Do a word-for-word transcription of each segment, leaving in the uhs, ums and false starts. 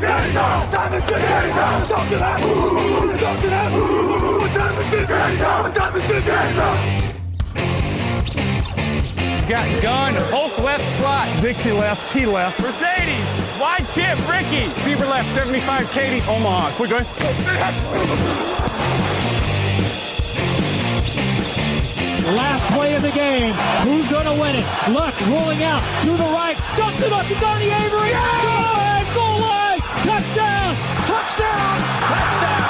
Got gun, Hulk left slot, Dixie left, T left, Mercedes, wide chip, Ricky, Fever left, seventy-five, Katie, Omaha, quick going. Last play of the game, who's gonna win it? Luck rolling out to the right, dumps it up to Donnie Avery, yeah! Go ahead, goal line, touchdown, touchdown, touchdown,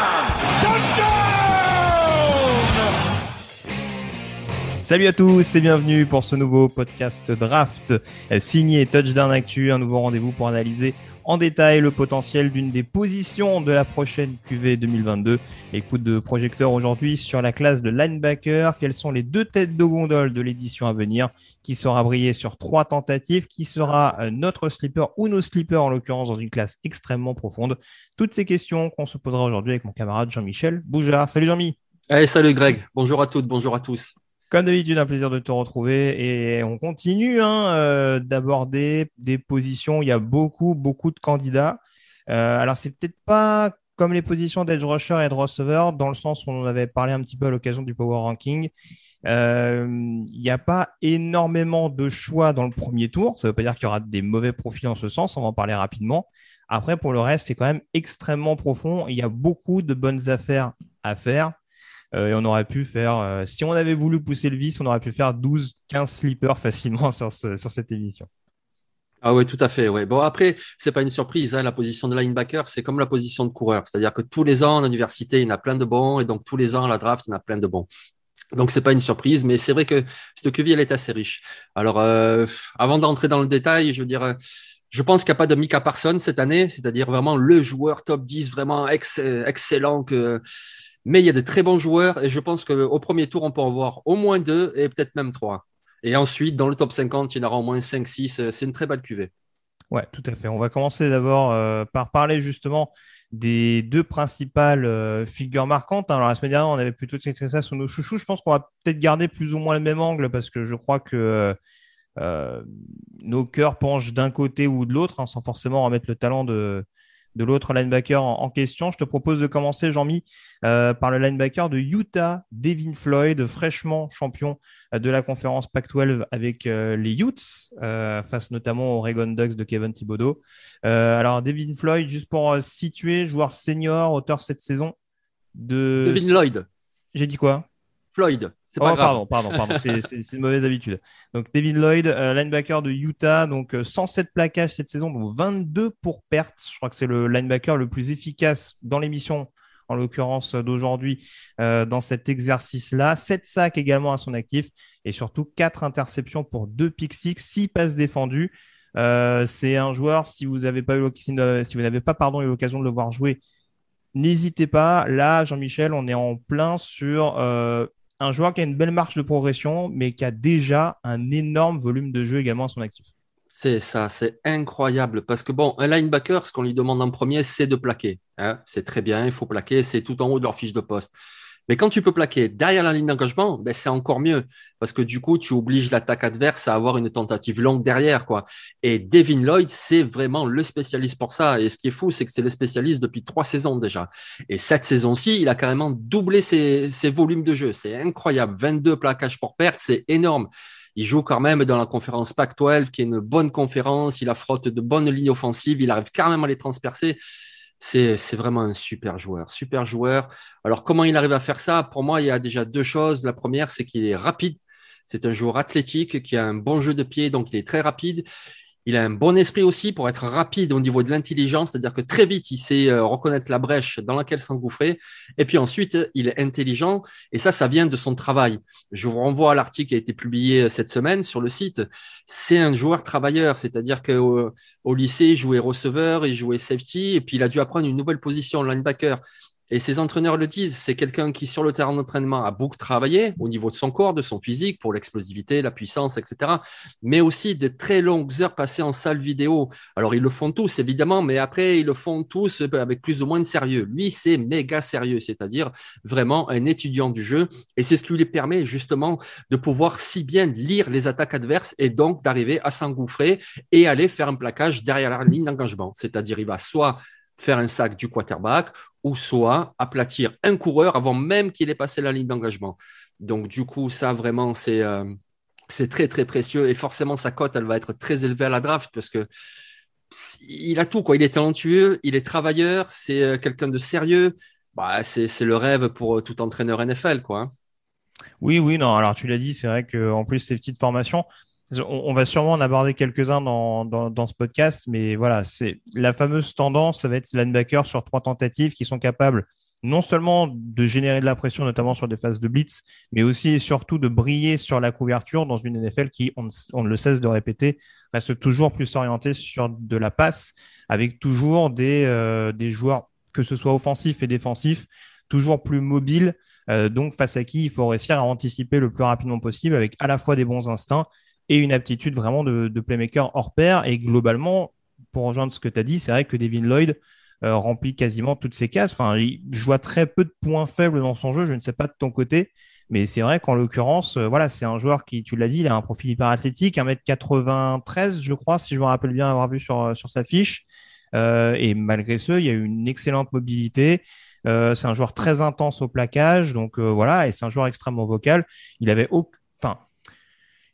touchdown! Salut à tous et bienvenue pour ce nouveau podcast Draft signé Touchdown Actu, un nouveau rendez-vous pour analyser en détail le potentiel d'une des positions de la prochaine Q V deux mille vingt-deux. Les coups de projecteur aujourd'hui sur la classe de linebacker, quelles sont les deux têtes de gondole de l'édition à venir, qui sera brillé sur trois tentatives, qui sera notre sleeper ou nos sleepers en l'occurrence dans une classe extrêmement profonde. Toutes ces questions qu'on se posera aujourd'hui avec mon camarade Jean-Michel Boujard. Salut Jean-Mi. Hey, salut Greg, bonjour à toutes, bonjour à tous. Comme d'habitude, un plaisir de te retrouver et on continue hein, euh, d'aborder des positions. Il y a beaucoup, beaucoup de candidats. Euh, alors, c'est peut-être pas comme les positions d'edge rusher et de receiver, dans le sens où on en avait parlé un petit peu à l'occasion du power ranking. Euh, il n'y a pas énormément de choix dans le premier tour. Ça ne veut pas dire qu'il y aura des mauvais profils en ce sens. On va en parler rapidement. Après, pour le reste, c'est quand même extrêmement profond. Il y a beaucoup de bonnes affaires à faire. Euh, et on aurait pu faire, euh, si on avait voulu pousser le vice, on aurait pu faire douze quinze sleepers facilement sur, ce, sur cette émission. Ah oui, tout à fait. Ouais. Bon, après, c'est pas une surprise. Hein, la position de linebacker, c'est comme la position de coureur. C'est-à-dire que tous les ans, en université, il y en a plein de bons. Et donc, tous les ans, à la draft, il y en a plein de bons. Donc, c'est pas une surprise. Mais c'est vrai que cette Q V, elle est assez riche. Alors, euh, avant d'entrer dans le détail, je veux dire... Euh, Je pense qu'il n'y a pas de Micah Parsons cette année, c'est-à-dire vraiment le joueur top dix, vraiment ex- excellent. Que... Mais il y a de très bons joueurs et je pense qu'au premier tour, on peut en voir au moins deux et peut-être même trois. Et ensuite, dans le top cinquante, il y en aura au moins cinq six. C'est une très belle cuvée. Ouais, tout à fait. On va commencer d'abord euh, par parler justement des deux principales euh, figures marquantes. Alors, la semaine dernière, on avait plutôt traité ça sur nos chouchous. Je pense qu'on va peut-être garder plus ou moins le même angle parce que je crois que... Euh, Euh, nos cœurs penchent d'un côté ou de l'autre hein, sans forcément remettre le talent de, de l'autre linebacker en, en question. Je te propose de commencer, Jean-Mi, euh, par le linebacker de Utah, Devin Lloyd, fraîchement champion de la conférence Pac douze avec euh, les Utes, euh, face notamment aux Reagan Ducks de Kevin Thibodeau. Euh, alors Devin Lloyd, juste pour euh, situer, joueur senior, auteur cette saison de… Devin Lloyd. J'ai dit quoi ? Floyd. C'est pas oh, grave. Pardon, pardon, pardon. C'est, c'est, c'est une mauvaise habitude. Donc, Devin Lloyd, euh, linebacker de Utah, donc euh, cent sept plaquages cette saison, donc vingt-deux pour perte. Je crois que c'est le linebacker le plus efficace dans l'émission, en l'occurrence d'aujourd'hui, euh, dans cet exercice-là. sept sacs également à son actif et surtout quatre interceptions pour deux pick six, six passes défendues. Euh, c'est un joueur, si vous n'avez pas eu, si vous n'avez pas, pardon, eu l'occasion de le voir jouer, n'hésitez pas. Là, Jean-Michel, on est en plein sur... Euh, un joueur qui a une belle marge de progression, mais qui a déjà un énorme volume de jeu également à son actif. C'est ça, c'est incroyable. Parce que bon, un linebacker, ce qu'on lui demande en premier, c'est de plaquer. Hein, c'est très bien, il faut plaquer, c'est tout en haut de leur fiche de poste. Mais quand tu peux plaquer derrière la ligne d'engagement, ben c'est encore mieux parce que du coup, tu obliges l'attaque adverse à avoir une tentative longue derrière, quoi. Et Devin Lloyd, c'est vraiment le spécialiste pour ça. Et ce qui est fou, c'est que c'est le spécialiste depuis trois saisons déjà. Et cette saison-ci, il a carrément doublé ses, ses volumes de jeu. C'est incroyable. vingt-deux plaquages pour perte, c'est énorme. Il joue quand même dans la conférence Pac douze, qui est une bonne conférence. Il affronte de bonnes lignes offensives. Il arrive carrément à les transpercer. C'est, c'est vraiment un super joueur, super joueur. Alors, comment il arrive à faire ça? Pour moi, il y a déjà deux choses. La première, c'est qu'il est rapide. C'est un joueur athlétique qui a un bon jeu de pied, donc il est très rapide. Il a un bon esprit aussi pour être rapide au niveau de l'intelligence, c'est-à-dire que très vite, il sait reconnaître la brèche dans laquelle s'engouffrer. Et puis ensuite, il est intelligent et ça, ça vient de son travail. Je vous renvoie à l'article qui a été publié cette semaine sur le site. C'est un joueur travailleur, c'est-à-dire qu'au au lycée, il jouait receveur, il jouait safety et puis il a dû apprendre une nouvelle position, linebacker. Et ses entraîneurs le disent, c'est quelqu'un qui, sur le terrain d'entraînement, a beaucoup travaillé au niveau de son corps, de son physique, pour l'explosivité, la puissance, et cetera. Mais aussi des très longues heures passées en salle vidéo. Alors, ils le font tous, évidemment, mais après, ils le font tous avec plus ou moins de sérieux. Lui, c'est méga sérieux, c'est-à-dire vraiment un étudiant du jeu. Et c'est ce qui lui permet, justement, de pouvoir si bien lire les attaques adverses et donc d'arriver à s'engouffrer et aller faire un plaquage derrière la ligne d'engagement. C'est-à-dire, il va soit faire un sac du quarterback ou soit aplatir un coureur avant même qu'il ait passé la ligne d'engagement. Donc, du coup, ça, vraiment, c'est, euh, c'est très, très précieux. Et forcément, sa cote, elle va être très élevée à la draft parce que il a tout, quoi. Il est talentueux, il est travailleur, c'est quelqu'un de sérieux. Bah, c'est, c'est le rêve pour tout entraîneur N F L, quoi. Oui, oui, non. Alors, tu l'as dit, c'est vrai qu'en plus, ces petites formations... On va sûrement en aborder quelques-uns dans, dans, dans ce podcast, mais voilà, c'est la fameuse tendance, ça va être ces linebackers sur trois tentatives qui sont capables non seulement de générer de la pression, notamment sur des phases de blitz, mais aussi et surtout de briller sur la couverture dans une N F L qui, on ne, on ne le cesse de répéter, reste toujours plus orientée sur de la passe, avec toujours des, euh, des joueurs, que ce soit offensifs et défensifs, toujours plus mobiles, euh, donc face à qui il faut réussir à anticiper le plus rapidement possible avec à la fois des bons instincts, et une aptitude vraiment de, de playmaker hors pair. Et globalement, pour rejoindre ce que tu as dit, c'est vrai que Devin Lloyd euh, remplit quasiment toutes ses cases. Enfin, il, je vois très peu de points faibles dans son jeu, je ne sais pas de ton côté, mais c'est vrai qu'en l'occurrence, euh, voilà, c'est un joueur qui, tu l'as dit, il a un profil hyper athlétique, un mètre quatre-vingt-treize, je crois, si je me rappelle bien avoir vu sur, sur sa fiche. Euh, et malgré ce, il y a une excellente mobilité. Euh, c'est un joueur très intense au plaquage, donc euh, voilà, et c'est un joueur extrêmement vocal. Il avait aucun... Enfin,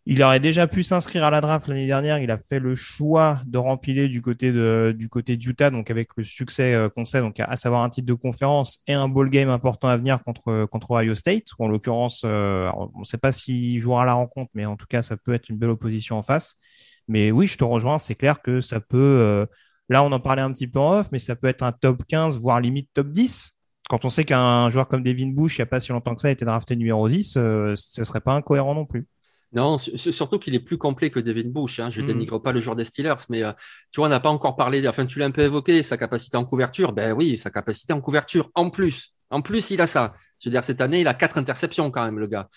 il aurait déjà pu s'inscrire à la draft l'année dernière. Il a fait le choix de rempiler du côté de du côté d'Utah, donc avec le succès qu'on sait, donc à, à savoir un titre de conférence et un bowl game important à venir contre contre Ohio State. En l'occurrence, euh, on ne sait pas s'il jouera la rencontre, mais en tout cas, ça peut être une belle opposition en face. Mais oui, je te rejoins. C'est clair que ça peut. Euh, là, on en parlait un petit peu en off, mais ça peut être un top quinze, voire limite top dix. Quand on sait qu'un joueur comme Devin Bush, il n'y a pas si longtemps que ça, a été drafté numéro dix, euh, ce ne serait pas incohérent non plus. Non, surtout qu'il est plus complet que Devin Bush. Hein. Je ne mmh. dénigre pas le joueur des Steelers, mais euh, tu vois, on n'a pas encore parlé, enfin, tu l'as un peu évoqué, sa capacité en couverture. Ben oui, sa capacité en couverture. En plus, en plus, il a ça. Je veux dire, cette année, il a quatre interceptions quand même, le gars.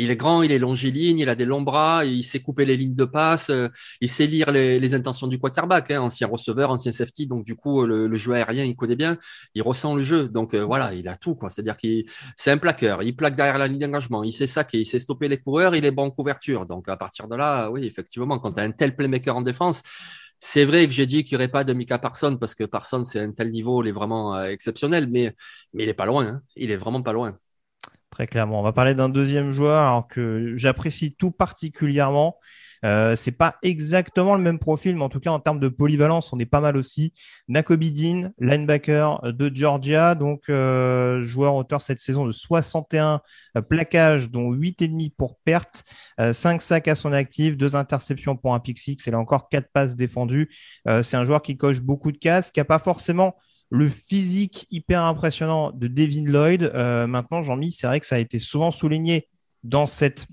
Il est grand, il est longiligne, il a des longs bras, il sait couper les lignes de passe, euh, il sait lire les, les intentions du quarterback, hein, ancien receveur, ancien safety, donc du coup, le, le jeu aérien, il connaît bien, il ressent le jeu, donc euh, voilà, il a tout, quoi. C'est-à-dire qu'il c'est un plaqueur, il plaque derrière la ligne d'engagement, il sait saquer, il sait stopper les coureurs, il est bon en couverture, donc à partir de là, oui, effectivement, quand tu as un tel playmaker en défense, c'est vrai que j'ai dit qu'il n'y aurait pas de Micah Parsons, parce que Parsons, c'est un tel niveau, il est vraiment euh, exceptionnel, mais, mais il est pas loin, hein, il est vraiment pas loin. Très clairement. On va parler d'un deuxième joueur alors que j'apprécie tout particulièrement. Euh, c'est pas exactement le même profil, mais en tout cas, en termes de polyvalence, on est pas mal aussi. Nakobe Dean, linebacker de Georgia, donc euh, joueur auteur cette saison de soixante et un euh, plaquages, dont huit virgule cinq pour perte, euh, cinq sacs à son actif, deux interceptions pour un pick six, et là encore quatre passes défendues. Euh, c'est un joueur qui coche beaucoup de cases, qui n'a pas forcément... le physique hyper impressionnant de Devin Lloyd. Euh, maintenant, Jean-Mi, c'est vrai que ça a été souvent souligné dans cette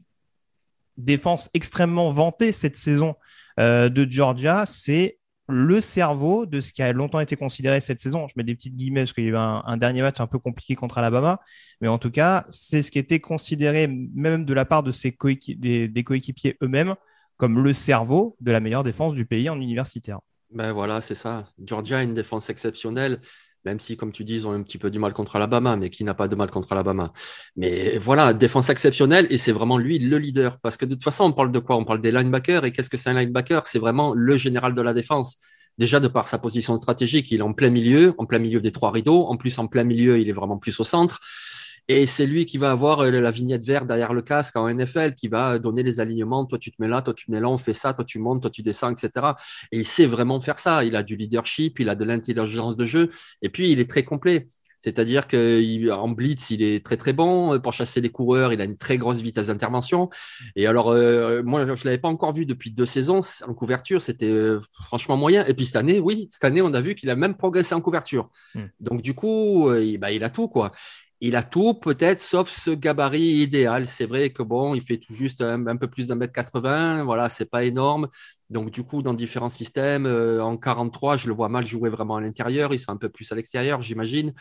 défense extrêmement vantée cette saison euh, de Georgia. C'est le cerveau de ce qui a longtemps été considéré cette saison. Je mets des petites guillemets parce qu'il y a eu un, un dernier match un peu compliqué contre Alabama. Mais en tout cas, c'est ce qui était considéré même de la part de ses coéqui- des, des coéquipiers eux-mêmes comme le cerveau de la meilleure défense du pays en universitaire. Ben voilà, c'est ça. Georgia a une défense exceptionnelle. même si, comme tu dis, ils ont un petit peu du mal contre Alabama, mais qui n'a pas de mal contre Alabama. Mais voilà, défense exceptionnelle, et c'est vraiment lui le leader. Parce que de toute façon, on parle de quoi? On parle des linebackers, et qu'est-ce que c'est un linebacker? C'est vraiment le général de la défense. Déjà, de par sa position stratégique, il est en plein milieu, en plein milieu des trois rideaux. En plus, en plein milieu, il est vraiment plus au centre. Et c'est lui qui va avoir la vignette verte derrière le casque en N F L, qui va donner les alignements. Toi, tu te mets là, toi, tu te mets là, on fait ça, toi, tu montes, toi, tu descends, et cetera. Et il sait vraiment faire ça. Il a du leadership, il a de l'intelligence de jeu. Et puis, il est très complet. C'est-à-dire qu'en blitz, il est très, très bon. Pour chasser les coureurs, il a une très grosse vitesse d'intervention. Et alors, euh, moi, je ne l'avais pas encore vu depuis deux saisons. En couverture, c'était euh, franchement moyen. Et puis cette année, oui, cette année, on a vu qu'il a même progressé en couverture. Mmh. Donc, du coup, euh, il, bah, il a tout, quoi. Il a tout, peut-être, sauf ce gabarit idéal. C'est vrai que bon, il fait tout juste un, un peu plus d'un mètre quatre-vingts. Voilà, c'est pas énorme. Donc, du coup, dans différents systèmes, euh, en quarante-trois, je le vois mal jouer vraiment à l'intérieur. Il sera un peu plus à l'extérieur, j'imagine.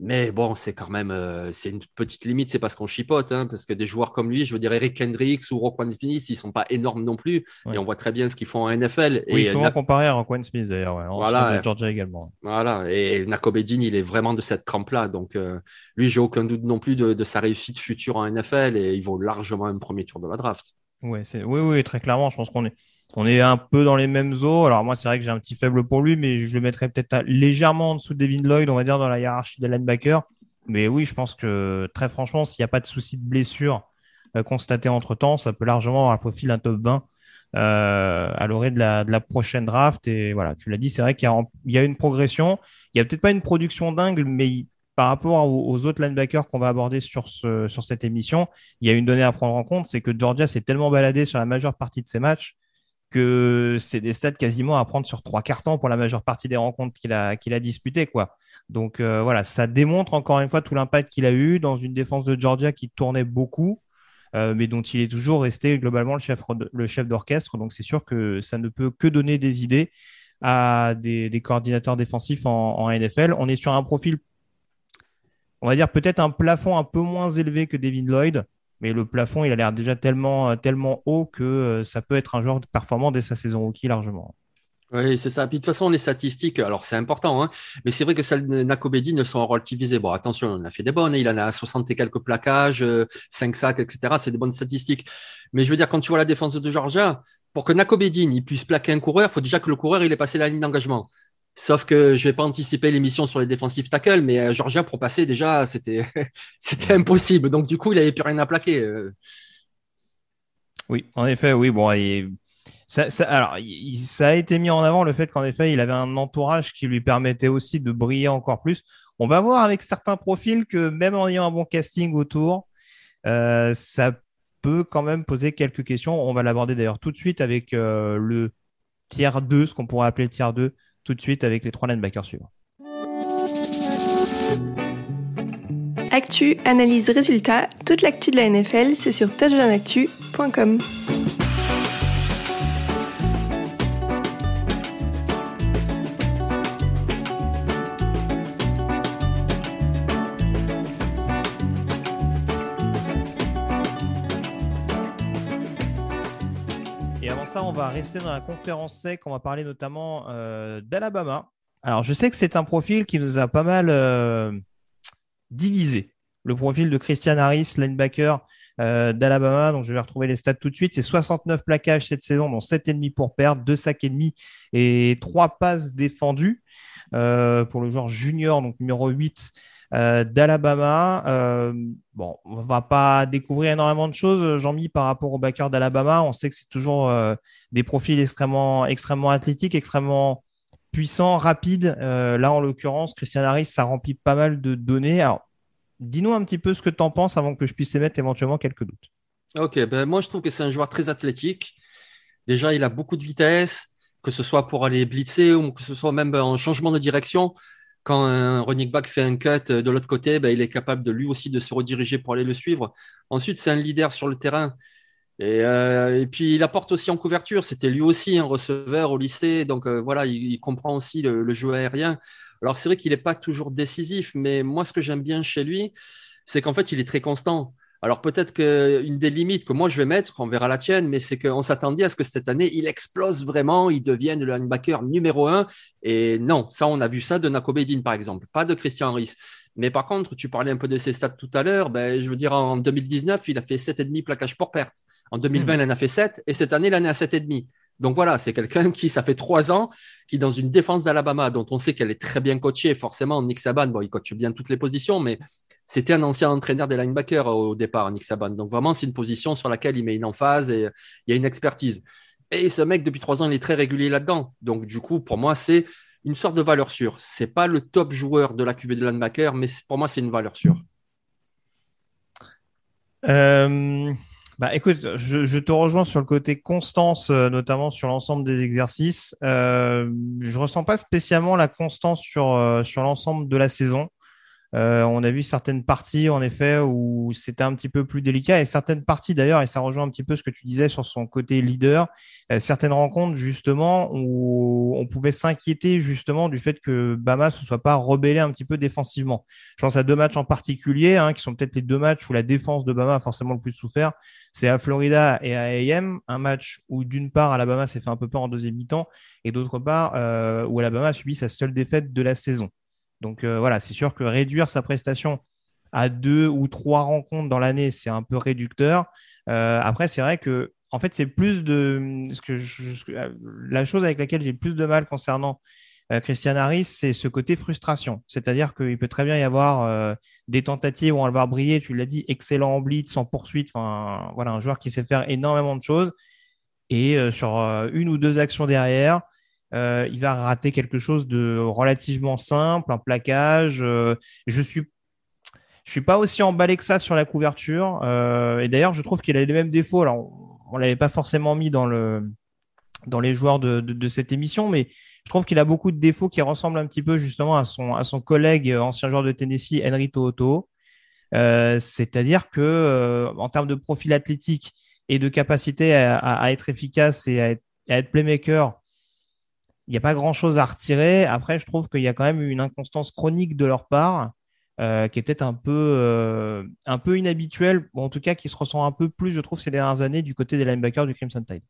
Mais bon, c'est quand même, euh, c'est une petite limite. C'est parce qu'on chipote, hein, parce que des joueurs comme lui, je veux dire Eric Hendricks ou Roquan Smith, ils sont pas énormes non plus. Ouais. Et on voit très bien ce qu'ils font en N F L. Oui, et souvent Na... comparé à Roquan Smith d'ailleurs. Ouais. Voilà. Et... Georgia également. Voilà. Et Nakobe Dean, il est vraiment de cette trempe-là. Donc euh, lui, j'ai aucun doute non plus de, de sa réussite future en N F L. Et il vaut largement un premier tour de la draft. Ouais, c'est... Oui, oui, très clairement. Je pense qu'on est. On est un peu dans les mêmes eaux. Alors moi, c'est vrai que j'ai un petit faible pour lui, mais je le mettrais peut-être à... légèrement en dessous de Devin Lloyd, on va dire, dans la hiérarchie des linebackers. Mais oui, je pense que très franchement, s'il n'y a pas de souci de blessure euh, constaté entre-temps, ça peut largement avoir un profil d'un top vingt euh, à l'orée de la, de la prochaine draft. Et voilà, tu l'as dit, c'est vrai qu'il y a, il y a une progression. Il n'y a peut-être pas une production dingue, mais il... par rapport aux, aux autres linebackers qu'on va aborder sur, ce, sur cette émission, il y a une donnée à prendre en compte, c'est que Georgia s'est tellement baladé sur la majeure partie de ses matchs que c'est des stats quasiment à prendre sur trois quarts temps pour la majeure partie des rencontres qu'il a, qu'il a disputées, quoi. Donc euh, voilà, ça démontre encore une fois tout l'impact qu'il a eu dans une défense de Georgia qui tournait beaucoup, euh, mais dont il est toujours resté globalement le chef, le chef d'orchestre. Donc c'est sûr que ça ne peut que donner des idées à des, des coordinateurs défensifs en, en N F L. On est sur un profil, on va dire peut-être un plafond un peu moins élevé que Devin Lloyd, mais le plafond, il a l'air déjà tellement, tellement haut que ça peut être un joueur performant dès sa saison rookie largement. Oui, c'est ça. Puis de toute façon, les statistiques, alors c'est important, hein, mais c'est vrai que celles de Nakobe Dean sont relativisées. Bon, attention, on a fait des bonnes, il en a soixante et quelques plaquages, cinq sacs, et cetera. C'est des bonnes statistiques. Mais je veux dire, quand tu vois la défense de Georgia, pour que Nakobe Dean il puisse plaquer un coureur, il faut déjà que le coureur il ait passé la ligne d'engagement. Sauf que je vais pas anticiper l'émission sur les défensifs tackles, mais Georgia pour passer déjà, c'était, c'était impossible. Donc du coup, il n'avait plus rien à plaquer. Oui, en effet, oui. Bon, et ça, ça, alors, il, ça a été mis en avant le fait qu'en effet, il avait un entourage qui lui permettait aussi de briller encore plus. On va voir avec certains profils que même en ayant un bon casting autour, euh, ça peut quand même poser quelques questions. On va l'aborder d'ailleurs tout de suite avec euh, le tiers deux, ce qu'on pourrait appeler le tiers deux. Tout de suite avec les trois linebackers suivants. Actu, analyse, résultat. Toute l'actu de la N F L, c'est sur touchdown actu point com. On va rester dans la conférence sec, on va parler notamment euh, d'Alabama. Alors, je sais que c'est un profil qui nous a pas mal euh, divisé. Le profil de Christian Harris, linebacker euh, d'Alabama. Donc, je vais retrouver les stats tout de suite. C'est soixante-neuf plaquages cette saison, dont sept virgule cinq pour perdre, deux sacs et demi et trois passes défendues euh, pour le joueur junior, donc numéro huit euh, d'Alabama. Euh, bon, on va pas découvrir énormément de choses, Jean-Mi, par rapport aux backers d'Alabama. On sait que c'est toujours euh, des profils extrêmement, extrêmement athlétiques, extrêmement puissants, rapides. Euh, là, en l'occurrence, Christian Harris, ça remplit pas mal de données. Alors, dis-nous un petit peu ce que tu en penses avant que je puisse émettre éventuellement quelques doutes. Ok, ben moi, je trouve que c'est un joueur très athlétique. Déjà, il a beaucoup de vitesse, que ce soit pour aller blitzer ou que ce soit même en changement de direction. Quand un running back fait un cut de l'autre côté, ben, il est capable de lui aussi de se rediriger pour aller le suivre. Ensuite, c'est un leader sur le terrain. Et, euh, et puis, il apporte aussi en couverture. C'était lui aussi un receveur au lycée. Donc, euh, voilà, il, il comprend aussi le, le jeu aérien. Alors, c'est vrai qu'il n'est pas toujours décisif, mais moi, ce que j'aime bien chez lui, c'est qu'en fait, il est très constant. Alors peut-être qu'une des limites que moi je vais mettre, on verra la tienne, mais c'est qu'on s'attendait à ce que cette année, il explose vraiment, il devienne le linebacker numéro un. Et non, ça on a vu ça de Nakobe Dean par exemple, pas de Christian Harris. Mais par contre, tu parlais un peu de ses stats tout à l'heure, ben, je veux dire en deux mille dix-neuf, il a fait sept virgule cinq plaquages pour perte. En deux mille vingt, mmh. il en a fait sept et cette année, il en est à sept virgule cinq. Donc voilà, c'est quelqu'un qui, ça fait trois ans, qui dans une défense d'Alabama, dont on sait qu'elle est très bien coachée, forcément, Nick Saban, bon, il coache bien toutes les positions, mais c'était un ancien entraîneur des linebackers au départ, Nick Saban. Donc vraiment, c'est une position sur laquelle il met une emphase et il y a une expertise. Et ce mec, depuis trois ans, il est très régulier là-dedans. Donc du coup, pour moi, c'est une sorte de valeur sûre. C'est pas le top joueur de la cuvée de linebacker, mais pour moi, c'est une valeur sûre. Euh... Bah, écoute, je, je te rejoins sur le côté constance, euh, notamment sur l'ensemble des exercices. Euh, je ressens pas spécialement la constance sur, euh, sur l'ensemble de la saison. Euh, on a vu certaines parties, en effet, où c'était un petit peu plus délicat et certaines parties, d'ailleurs, et ça rejoint un petit peu ce que tu disais sur son côté leader, euh, certaines rencontres, justement, où on pouvait s'inquiéter, justement, du fait que Bama ne soit pas rebellé un petit peu défensivement. Je pense à deux matchs en particulier, hein, qui sont peut-être les deux matchs où la défense de Bama a forcément le plus souffert. C'est à Florida et à A and M, un match où, d'une part, Alabama s'est fait un peu peur en deuxième mi-temps et, d'autre part, euh, où Alabama a subi sa seule défaite de la saison. Donc euh, voilà, c'est sûr que réduire sa prestation à deux ou trois rencontres dans l'année, c'est un peu réducteur. Euh, après, c'est vrai que en fait, c'est plus de ce que je, la chose avec laquelle j'ai le plus de mal concernant euh, Christian Harris, c'est ce côté frustration. C'est-à-dire qu'il peut très bien y avoir euh, des tentatives où on va le voir briller. Tu l'as dit, excellent en blitz, sans poursuite. Enfin, voilà, un joueur qui sait faire énormément de choses et euh, sur euh, une ou deux actions derrière. Euh, il va rater quelque chose de relativement simple, un plaquage. Euh, je suis, je suis pas aussi emballé que ça sur la couverture. Euh, et d'ailleurs, je trouve qu'il a les mêmes défauts. Alors, on, on l'avait pas forcément mis dans le, dans les joueurs de, de, de cette émission, mais je trouve qu'il a beaucoup de défauts qui ressemblent un petit peu justement à son, à son collègue ancien joueur de Tennessee, Henry To'oto'o. Euh, c'est-à-dire que euh, en termes de profil athlétique et de capacité à, à, à être efficace et à être, à être playmaker. Il n'y a pas grand-chose à retirer. Après, je trouve qu'il y a quand même une inconstance chronique de leur part euh, qui est peut-être un peu, euh, un peu inhabituelle, bon, en tout cas qui se ressent un peu plus, je trouve, ces dernières années du côté des linebackers du Crimson Tide.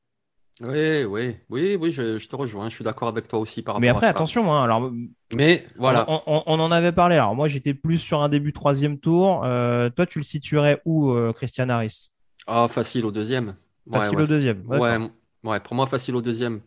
Oui, oui, oui, oui, je, je te rejoins. Je suis d'accord avec toi aussi par rapport à ça. Mais après, attention, hein, alors, mais voilà, on, on, on en avait parlé. Alors moi, j'étais plus sur un début troisième tour. Euh, toi, tu le situerais où, euh, Christian Harris ? Ah, facile au deuxième. Facile ouais, ouais. au deuxième. Ouais, ouais, pour moi, facile au deuxième.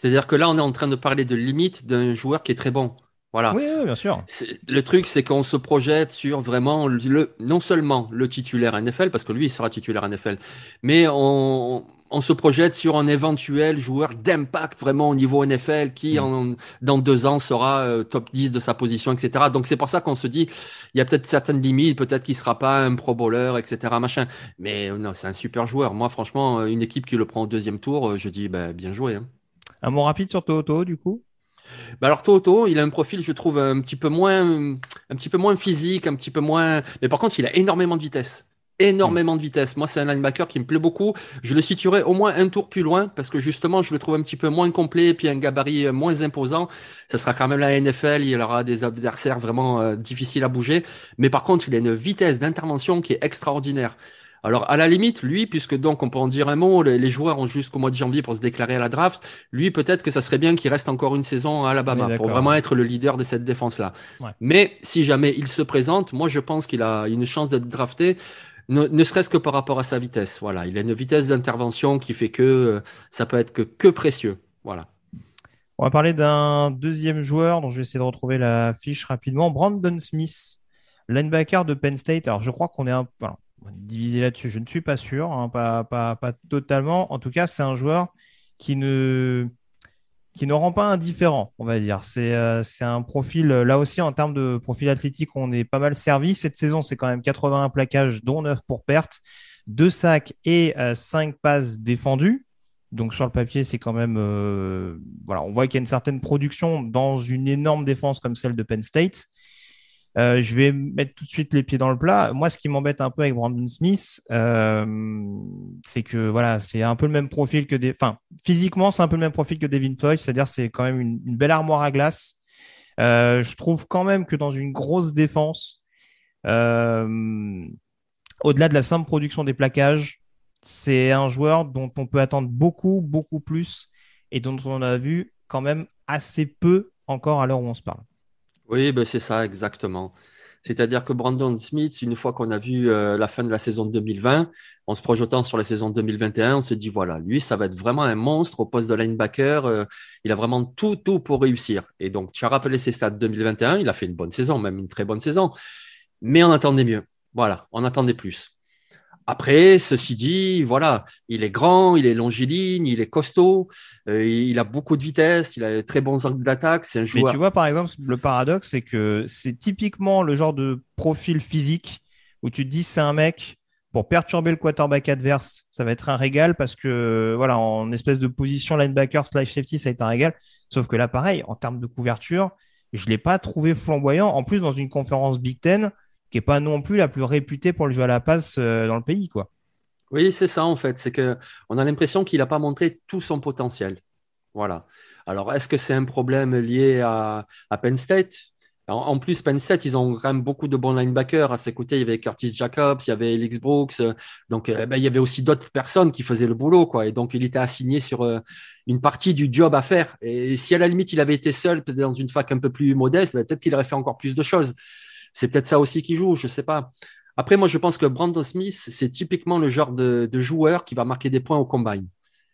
C'est-à-dire que là, on est en train de parler de limite d'un joueur qui est très bon. Voilà. Oui, oui bien sûr. C'est, le truc, c'est qu'on se projette sur vraiment le, non seulement le titulaire N F L, parce que lui, il sera titulaire N F L, mais on, on se projette sur un éventuel joueur d'impact vraiment au niveau N F L qui, mmh. en, dans deux ans, sera euh, top dix de sa position, et cetera. Donc, c'est pour ça qu'on se dit, il y a peut-être certaines limites, peut-être qu'il ne sera pas un pro bowler, et cetera. Machin. Mais non, c'est un super joueur. Moi, franchement, une équipe qui le prend au deuxième tour, je dis bah, bien joué. Hein. Un mot rapide sur To'oto'o, du coup ? Bah alors To'oto'o, il a un profil, je trouve, un petit peu moins, un petit peu moins physique, un petit peu moins. Mais par contre, il a énormément de vitesse. Énormément de vitesse. Moi, c'est un linebacker qui me plaît beaucoup. Je le situerais au moins un tour plus loin parce que justement, je le trouve un petit peu moins complet et puis un gabarit moins imposant. Ça sera quand même la N F L. Il aura des adversaires vraiment euh, difficiles à bouger. Mais par contre, il a une vitesse d'intervention qui est extraordinaire. Alors, à la limite, lui, puisque donc on peut en dire un mot, les joueurs ont jusqu'au mois de janvier pour se déclarer à la draft, lui, peut-être que ça serait bien qu'il reste encore une saison à Alabama pour vraiment être le leader de cette défense-là. Ouais. Mais si jamais il se présente, moi, je pense qu'il a une chance d'être drafté, ne, ne serait-ce que par rapport à sa vitesse. Voilà, il a une vitesse d'intervention qui fait que euh, ça peut être que, que précieux. Voilà. On va parler d'un deuxième joueur dont je vais essayer de retrouver la fiche rapidement. Brandon Smith, linebacker de Penn State. Alors, je crois qu'on est un... Voilà. On est divisé là-dessus, je ne suis pas sûr, hein, pas, pas, pas totalement. En tout cas, c'est un joueur qui ne, qui ne rend pas indifférent, on va dire. C'est, euh, c'est un profil, là aussi, en termes de profil athlétique, on est pas mal servi. Cette saison, c'est quand même quatre-vingt-un plaquages, dont neuf pour perte, deux sacs et euh, cinq passes défendues. Donc, sur le papier, c'est quand même… Euh, voilà, on voit qu'il y a une certaine production dans une énorme défense comme celle de Penn State. Euh, je vais mettre tout de suite les pieds dans le plat. Moi, ce qui m'embête un peu avec Brandon Smith, euh, c'est que voilà, c'est un peu le même profil que des. Enfin, physiquement, c'est un peu le même profil que Devin Lloyd, c'est-à-dire c'est quand même une, une belle armoire à glace. Euh, je trouve quand même que dans une grosse défense, euh, au-delà de la simple production des plaquages, c'est un joueur dont on peut attendre beaucoup, beaucoup plus et dont on a vu quand même assez peu encore à l'heure où on se parle. Oui, ben c'est ça, exactement. C'est-à-dire que Brandon Smith, une fois qu'on a vu euh, la fin de la saison deux mille vingt, en se projetant sur la saison deux mille vingt et un, on se dit, voilà, lui, ça va être vraiment un monstre au poste de linebacker. Euh, il a vraiment tout, tout pour réussir. Et donc, tu as rappelé ses stats deux mille vingt et un, il a fait une bonne saison, même une très bonne saison. Mais on attendait mieux. Voilà, on attendait plus. Après, ceci dit, voilà, il est grand, il est longiligne, il est costaud, euh, il a beaucoup de vitesse, il a de très bons angles d'attaque, c'est un joueur. Mais tu vois, par exemple, le paradoxe, c'est que c'est typiquement le genre de profil physique où tu te dis, c'est un mec, pour perturber le quarterback adverse, ça va être un régal parce que, voilà, en espèce de position linebacker slash safety, ça va être un régal. Sauf que là, pareil, en termes de couverture, je ne l'ai pas trouvé flamboyant. En plus, dans une conférence Big Ten, qui n'est pas non plus la plus réputée pour le jeu à la passe dans le pays, quoi. Oui, c'est ça, en fait. C'est qu'on a l'impression qu'il n'a pas montré tout son potentiel. Voilà. Alors, est-ce que c'est un problème lié à, à Penn State ? en, en plus, Penn State, ils ont quand même beaucoup de bons linebackers. À ses côtés, il y avait Curtis Jacobs, il y avait Elix Brooks. Donc, eh ben, il y avait aussi d'autres personnes qui faisaient le boulot, quoi. Et donc, il était assigné sur euh, une partie du job à faire. Et si, à la limite, il avait été seul, peut-être dans une fac un peu plus modeste, ben, peut-être qu'il aurait fait encore plus de choses. C'est peut-être ça aussi qui joue, je ne sais pas. Après, moi, je pense que Brandon Smith, c'est typiquement le genre de, de joueur qui va marquer des points au combine.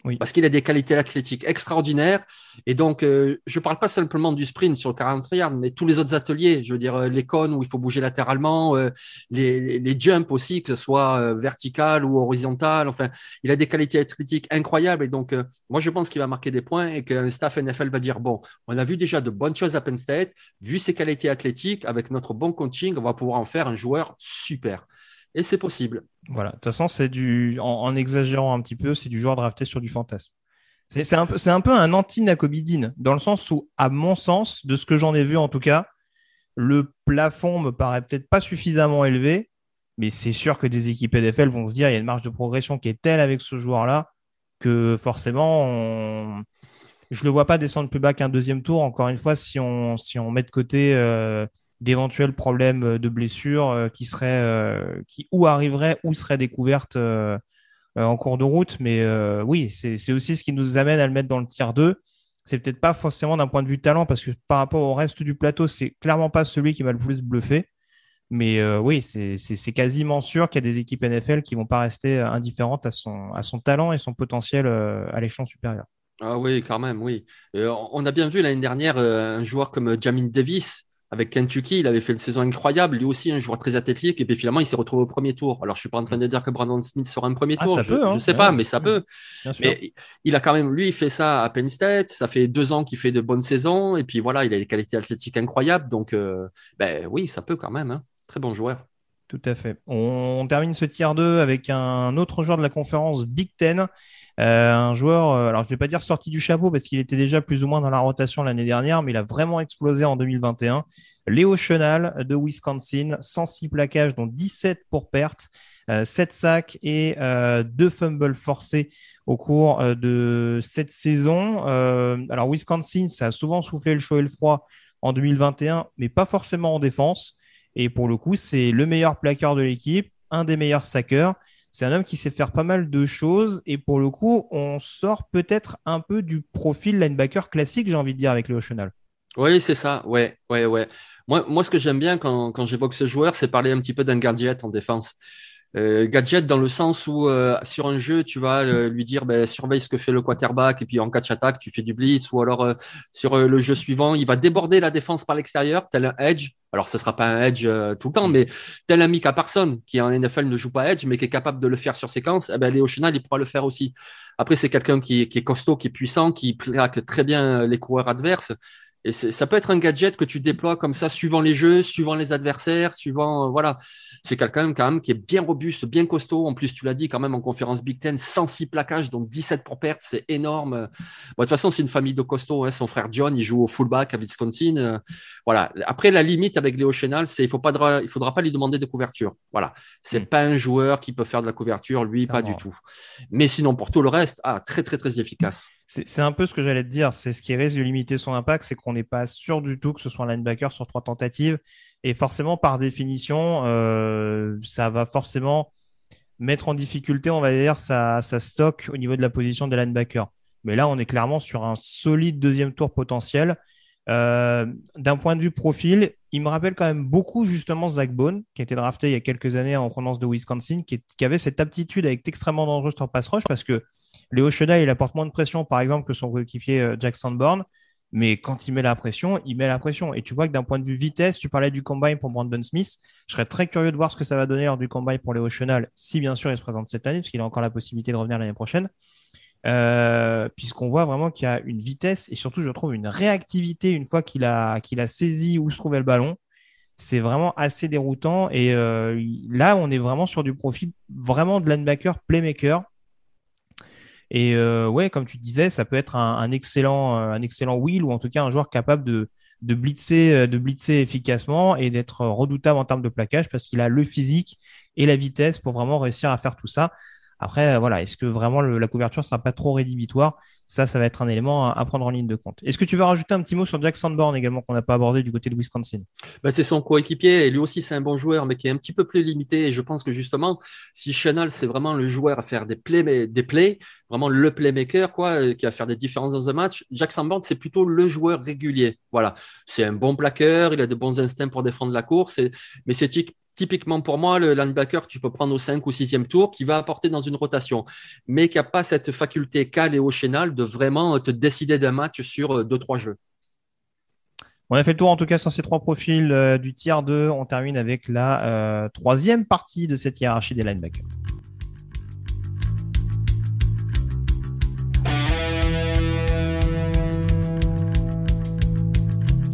Oui. Parce qu'il a des qualités athlétiques extraordinaires. Et donc, euh, je ne parle pas simplement du sprint sur le quarante yards, mais tous les autres ateliers. Je veux dire, euh, les cônes où il faut bouger latéralement, euh, les, les jumps aussi, que ce soit euh, vertical ou horizontal. Enfin, il a des qualités athlétiques incroyables. Et donc, euh, moi, je pense qu'il va marquer des points et qu'un staff N F L va dire, bon, on a vu déjà de bonnes choses à Penn State. Vu ses qualités athlétiques, avec notre bon coaching, on va pouvoir en faire un joueur super. Et c'est possible. Voilà. De toute façon, c'est du, en, en exagérant un petit peu, c'est du joueur drafté sur du fantasme. C'est, c'est, un, c'est un peu un anti-Nakobe Dean, dans le sens où, à mon sens, de ce que j'en ai vu en tout cas, le plafond me paraît peut-être pas suffisamment élevé, mais c'est sûr que des équipes N F L vont se dire, il y a une marge de progression qui est telle avec ce joueur-là que forcément, on... je le vois pas descendre plus bas qu'un deuxième tour. Encore une fois, si on, si on met de côté... Euh... d'éventuels problèmes de blessures qui seraient, euh, qui ou arriveraient ou seraient découvertes euh, en cours de route. Mais euh, oui, c'est, c'est aussi ce qui nous amène à le mettre dans le tier deux. C'est peut-être pas forcément d'un point de vue talent, parce que par rapport au reste du plateau, c'est clairement pas celui qui m'a le plus bluffé. Mais euh, oui, c'est, c'est, c'est quasiment sûr qu'il y a des équipes N F L qui vont pas rester indifférentes à son, à son talent et son potentiel à l'échelon supérieur. Ah oui, quand même, oui. Euh, on a bien vu l'année dernière un joueur comme Jamin Davis, avec Kentucky, il avait fait une saison incroyable. Lui aussi, un joueur très athlétique. Et puis finalement, il s'est retrouvé au premier tour. Alors, je ne suis pas en train de dire que Brandon Smith sera un premier ah, tour. Ça je ne hein. sais ouais. pas, mais ça ouais. peut. Bien mais sûr. Il a quand même, lui, fait ça à Penn State. Ça fait deux ans qu'il fait de bonnes saisons. Et puis voilà, il a des qualités athlétiques incroyables. Donc, euh, ben oui, ça peut quand même. Hein. Très bon joueur. Tout à fait. On, on termine ce tier deux avec un autre joueur de la conférence Big Ten. Euh, un joueur, alors je ne vais pas dire sorti du chapeau parce qu'il était déjà plus ou moins dans la rotation l'année dernière, mais il a vraiment explosé en deux mille vingt et un. Léo Chenal de Wisconsin, cent six plaquages, dont dix-sept pour perte, euh, sept sacs et euh, deux fumbles forcés au cours euh, de cette saison. Euh, alors Wisconsin, ça a souvent soufflé le chaud et le froid en deux mille vingt et un, mais pas forcément en défense. Et pour le coup, c'est le meilleur plaqueur de l'équipe, un des meilleurs sackeurs. C'est un homme qui sait faire pas mal de choses et pour le coup, on sort peut-être un peu du profil linebacker classique, j'ai envie de dire, avec Léo Chenal. Oui, c'est ça. Ouais, ouais, ouais. Moi, moi, ce que j'aime bien quand, quand j'évoque ce joueur, c'est parler un petit peu d'un gadget en défense. Euh, gadget dans le sens où euh, sur un jeu, tu vas euh, lui dire ben, surveille ce que fait le quarterback et puis en catch attack, tu fais du blitz ou alors euh, sur euh, le jeu suivant, il va déborder la défense par l'extérieur, tel un edge. Alors, ce ne sera pas un edge euh, tout le temps, mais tel un Micah Parsons, qui en N F L ne joue pas edge, mais qui est capable de le faire sur séquence, eh ben, Léo Chenal, il pourra le faire aussi. Après, c'est quelqu'un qui, qui est costaud, qui est puissant, qui plaque très bien les coureurs adverses. Et c'est, ça peut être un gadget que tu déploies comme ça, suivant les jeux, suivant les adversaires, suivant… Euh, voilà. C'est quelqu'un quand même qui est bien robuste, bien costaud. En plus, tu l'as dit quand même en conférence Big Ten, cent six plaquages, donc dix-sept pour perte, c'est énorme. Bon, de toute façon, c'est une famille de costauds. Hein. Son frère John, il joue au fullback à Wisconsin. Euh, voilà. Après, la limite avec Léo Chenal, c'est il faut pas de, il faudra pas lui demander de couverture. Voilà. C'est mmh. pas un joueur qui peut faire de la couverture, lui, pas ah, du bon. tout. Mais sinon, pour tout le reste, ah, très, très, très efficace. C'est, c'est un peu ce que j'allais te dire. C'est ce qui risque de limiter son impact, c'est qu'on n'est pas sûr du tout que ce soit un linebacker sur trois tentatives. Et forcément, par définition, euh, ça va forcément mettre en difficulté, on va dire, ça, ça stocke au niveau de la position des linebackers. Mais là, on est clairement sur un solide deuxième tour potentiel. Euh, d'un point de vue profil, il me rappelle quand même beaucoup justement Zakoby, qui a été drafté il y a quelques années en provenance de Wisconsin, qui, est, qui avait cette aptitude à être extrêmement dangereux sur pass rush, parce que Léo Chenal, il apporte moins de pression, par exemple, que son coéquipier Jack Sandborn. Mais quand il met la pression, il met la pression. Et tu vois que d'un point de vue vitesse, tu parlais du combine pour Brandon Smith. Je serais très curieux de voir ce que ça va donner lors du combine pour Léo Chenal, si bien sûr il se présente cette année, parce qu'il a encore la possibilité de revenir l'année prochaine. Euh, puisqu'on voit vraiment qu'il y a une vitesse et surtout, je trouve, une réactivité une fois qu'il a, qu'il a saisi où se trouvait le ballon. C'est vraiment assez déroutant. Et euh, là, on est vraiment sur du profil vraiment de linebacker, playmaker. Et euh, ouais, comme tu disais, ça peut être un, un excellent, un excellent wheel, ou en tout cas un joueur capable de, de blitzer, de blitzer efficacement et d'être redoutable en termes de plaquage, parce qu'il a le physique et la vitesse pour vraiment réussir à faire tout ça. Après, voilà, est-ce que vraiment le, la couverture ne sera pas trop rédhibitoire ? Ça, ça va être un élément à prendre en ligne de compte. Est-ce que tu veux rajouter un petit mot sur Jack Sandborn également, qu'on n'a pas abordé du côté de Wisconsin ? Ben, c'est son coéquipier, et lui aussi c'est un bon joueur, mais qui est un petit peu plus limité. Et je pense que justement, si Chenal, c'est vraiment le joueur à faire des plays, des plays vraiment le playmaker, quoi, qui va faire des différences dans un match, Jack Sandborn, c'est plutôt le joueur régulier. Voilà, c'est un bon plaqueur, il a de bons instincts pour défendre la course, et, mais c'est tic. Typiquement, pour moi, le linebacker, tu peux prendre au cinq ou sixième tour, qui va apporter dans une rotation, mais qui n'a pas cette faculté qu'a Léo Chenal de vraiment te décider d'un match sur deux trois jeux. On a fait le tour, en tout cas, sur ces trois profils euh, du tier deux. On termine avec la euh, troisième partie de cette hiérarchie des linebackers.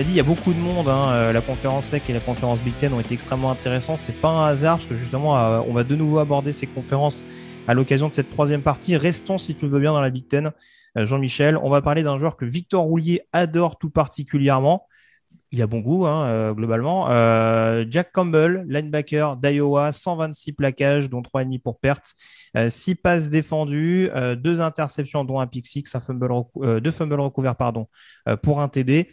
Dit, il y a beaucoup de monde, hein. La conférence S E C et la conférence Big Ten ont été extrêmement intéressants. C'est pas un hasard, parce que justement on va de nouveau aborder ces conférences à l'occasion de cette troisième partie. Restons, si tu le veux bien, dans la Big Ten, Jean-Michel. On va parler d'un joueur que Victor Roulier adore tout particulièrement. Il a bon goût, hein, globalement. Euh, Jack Campbell, linebacker d'Iowa, cent vingt-six plaquages, dont trois virgule cinq pour perte, euh, six passes défendues, euh, deux interceptions, dont un pick six, un fumble recou- euh, deux fumbles recouverts pardon, euh, pour un T D.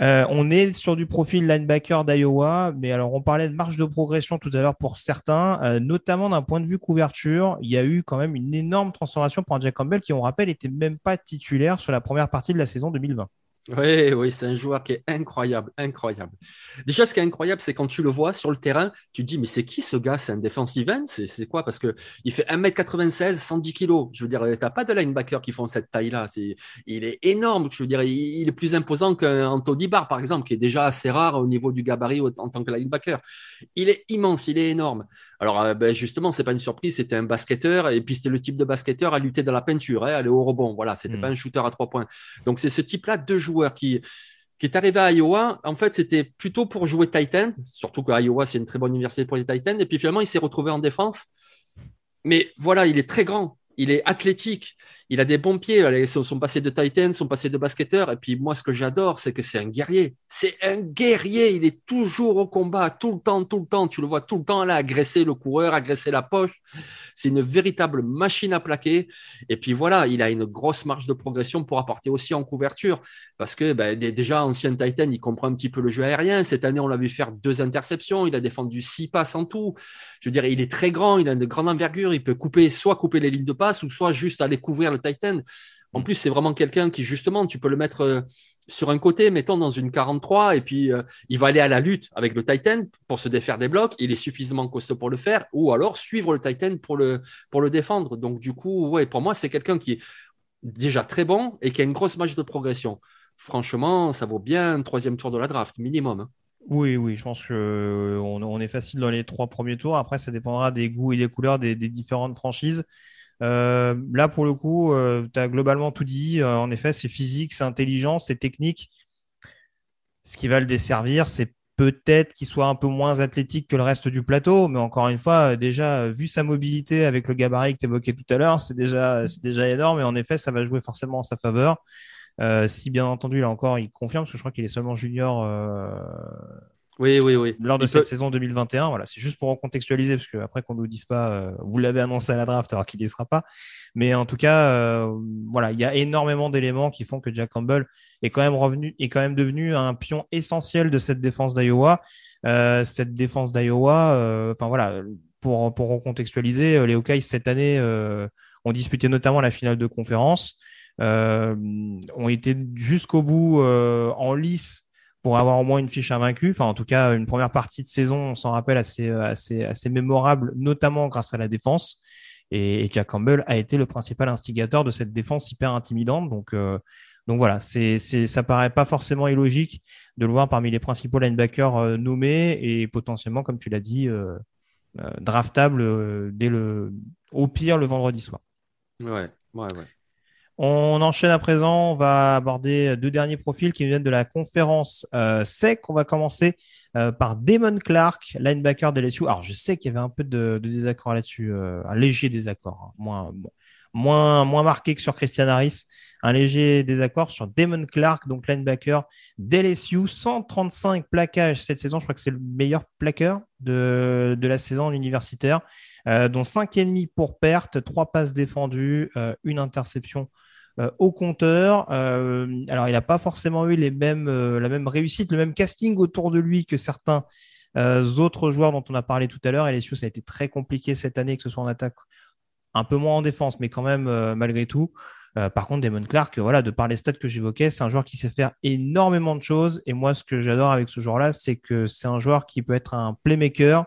Euh, on est sur du profil linebacker d'Iowa, mais alors on parlait de marge de progression tout à l'heure pour certains, euh, notamment d'un point de vue couverture. Il y a eu quand même une énorme transformation pour un Jack Campbell qui, on rappelle, n'était même pas titulaire sur la première partie de la saison deux mille vingt. Oui, oui, c'est un joueur qui est incroyable, incroyable. Déjà, ce qui est incroyable, c'est quand tu le vois sur le terrain, tu te dis, mais c'est qui ce gars ? C'est un defensive end ? c'est, c'est quoi ? Parce que il fait un mètre quatre-vingt-seize, cent dix kilos. Je veux dire, tu n'as pas de linebacker qui font cette taille-là. C'est, il est énorme. Je veux dire, il, il est plus imposant qu'un Anthony Barr, par exemple, qui est déjà assez rare au niveau du gabarit en tant que linebacker. Il est immense, il est énorme. Alors, ben justement, c'est pas une surprise, c'était un basketteur, et puis c'était le type de basketteur à lutter dans la peinture, hein, aller au rebond. Voilà, c'était mmh. pas un shooter à trois points. Donc, c'est ce type-là de joueur qui, qui est arrivé à Iowa. En fait, c'était plutôt pour jouer tight end, surtout que Iowa, c'est une très bonne université pour les tight ends. Et puis finalement, il s'est retrouvé en défense. Mais voilà, il est très grand, il est athlétique, il a des bons pieds. Allez, son passé de tight end, son passé de basketteur. Et puis moi, ce que j'adore, c'est que c'est un guerrier. C'est un guerrier, il est toujours au combat, tout le temps, tout le temps. Tu le vois tout le temps là, agresser le coureur, agresser la poche. C'est une véritable machine à plaquer. Et puis voilà, il a une grosse marge de progression pour apporter aussi en couverture. Parce que ben, déjà, ancien tight end, il comprend un petit peu le jeu aérien. Cette année, on l'a vu faire deux interceptions. Il a défendu six passes en tout. Je veux dire, il est très grand, il a une grande envergure. Il peut couper, soit couper les lignes de passe, ou soit juste aller couvrir le tight end. En plus, c'est vraiment quelqu'un qui, justement, tu peux le mettre sur un côté, mettons dans une quarante-trois, et puis euh, il va aller à la lutte avec le tight end pour se défaire des blocs. Il est suffisamment costaud pour le faire, ou alors suivre le tight end pour le, pour le défendre. Donc, du coup, ouais, pour moi, c'est quelqu'un qui est déjà très bon et qui a une grosse marge de progression. Franchement, ça vaut bien un troisième tour de la draft, minimum. Hein. Oui, oui, je pense qu'on on est facile dans les trois premiers tours. Après, ça dépendra des goûts et des couleurs des, des différentes franchises. Euh, là, pour le coup, euh, tu as globalement tout dit. Euh, en effet, c'est physique, c'est intelligent, c'est technique. Ce qui va le desservir, c'est peut-être qu'il soit un peu moins athlétique que le reste du plateau, mais encore une fois, déjà, vu sa mobilité avec le gabarit que tu évoquais tout à l'heure, c'est déjà, c'est déjà énorme, et en effet, ça va jouer forcément en sa faveur. Euh, si, bien entendu, là encore, il confirme, parce que je crois qu'il est seulement junior euh... oui, oui, oui. lors de il cette peut... saison deux mille vingt et un. Voilà, c'est juste pour recontextualiser, parce qu'après qu'on ne nous dise pas, euh, vous l'avez annoncé à la draft, alors qu'il n'y sera pas. Mais en tout cas, euh, voilà, il y a énormément d'éléments qui font que Jack Campbell est quand même revenu, est quand même devenu un pion essentiel de cette défense d'Iowa. Euh, cette défense d'Iowa, euh, enfin voilà, pour, pour recontextualiser, les Hawkeyes cette année euh, ont disputé notamment la finale de conférence, euh, ont été jusqu'au bout euh, en lice pour avoir au moins une fiche invaincue. Enfin, en tout cas, une première partie de saison, on s'en rappelle, assez, assez, assez mémorable, notamment grâce à la défense. Et Jack Campbell a été le principal instigateur de cette défense hyper intimidante. Donc, euh, donc voilà, c'est, c'est, ça paraît pas forcément illogique de le voir parmi les principaux linebackers euh, nommés et potentiellement, comme tu l'as dit, euh, euh, draftable euh, dès le, au pire le vendredi soir. Ouais, ouais, ouais. On enchaîne à présent, on va aborder deux derniers profils qui viennent de la conférence euh, S E C. On va commencer euh, par Damone Clark, linebacker de L S U. Alors, je sais qu'il y avait un peu de, de désaccord là-dessus, euh, un léger désaccord, hein, moins, moins, moins marqué que sur Christian Harris, un léger désaccord sur Damone Clark, donc linebacker d'L S U. cent trente-cinq plaquages cette saison, je crois que c'est le meilleur plaqueur de, de la saison universitaire, euh, dont cinq virgule cinq pour perte, trois passes défendues, euh, une interception au compteur. Euh, alors, il n'a pas forcément eu les mêmes, euh, la même réussite, le même casting autour de lui que certains euh, autres joueurs dont on a parlé tout à l'heure. L S U, ça a été très compliqué cette année, que ce soit en attaque, un peu moins en défense, mais quand même, euh, malgré tout. Euh, par contre, Damone Clark, voilà, de par les stats que j'évoquais, c'est un joueur qui sait faire énormément de choses. Et moi, ce que j'adore avec ce joueur-là, c'est que c'est un joueur qui peut être un playmaker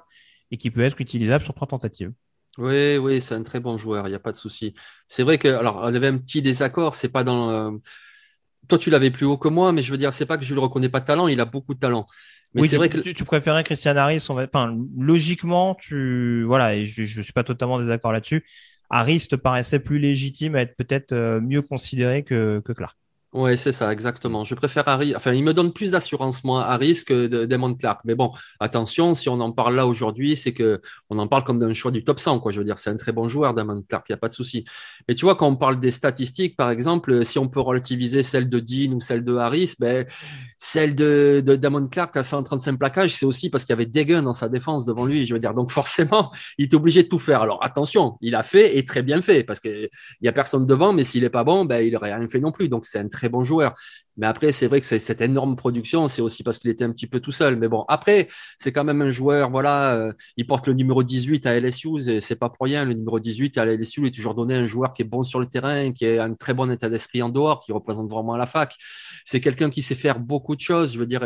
et qui peut être utilisable sur trois tentatives. Oui, oui, c'est un très bon joueur, il n'y a pas de souci. C'est vrai que, alors, on avait un petit désaccord, c'est pas dans. Euh... Toi, tu l'avais plus haut que moi, mais je veux dire, c'est pas que je ne le reconnais pas de talent, il a beaucoup de talent. Mais oui, c'est tu, vrai que. Tu, tu préférais Christian Harris, on va... enfin, logiquement, tu. Voilà, et je ne suis pas totalement désaccord là-dessus. Harris te paraissait plus légitime à être peut-être mieux considéré que, que Clark. Oui, c'est ça, exactement. Je préfère Harris. Enfin, il me donne plus d'assurance, moi, Harris, que Damone Clark. Mais bon, attention, si on en parle là aujourd'hui, c'est que on en parle comme d'un choix du top cent, quoi. Je veux dire, c'est un très bon joueur, Damone Clark, il n'y a pas de souci. Et tu vois, quand on parle des statistiques, par exemple, si on peut relativiser celle de Dean ou celle de Harris, ben, celle de, de Damone Clark à cent trente-cinq plaquages, c'est aussi parce qu'il y avait Degun dans sa défense devant lui, je veux dire. Donc, forcément, il est obligé de tout faire. Alors, attention, il a fait et très bien fait parce qu'il n'y a personne devant, mais s'il n'est pas bon, ben, il n'aurait rien fait non plus. Donc, c'est un très très bon joueur. Mais après, c'est vrai que c'est, cette énorme production, c'est aussi parce qu'il était un petit peu tout seul. Mais bon, après, c'est quand même un joueur, voilà, euh, il porte le numéro dix-huit à L S U, c'est, c'est pas pour rien. Le numéro dix-huit à L S U, il est toujours donné un joueur qui est bon sur le terrain, qui est en très bon état d'esprit en dehors, qui représente vraiment la fac. C'est quelqu'un qui sait faire beaucoup de choses. Je veux dire,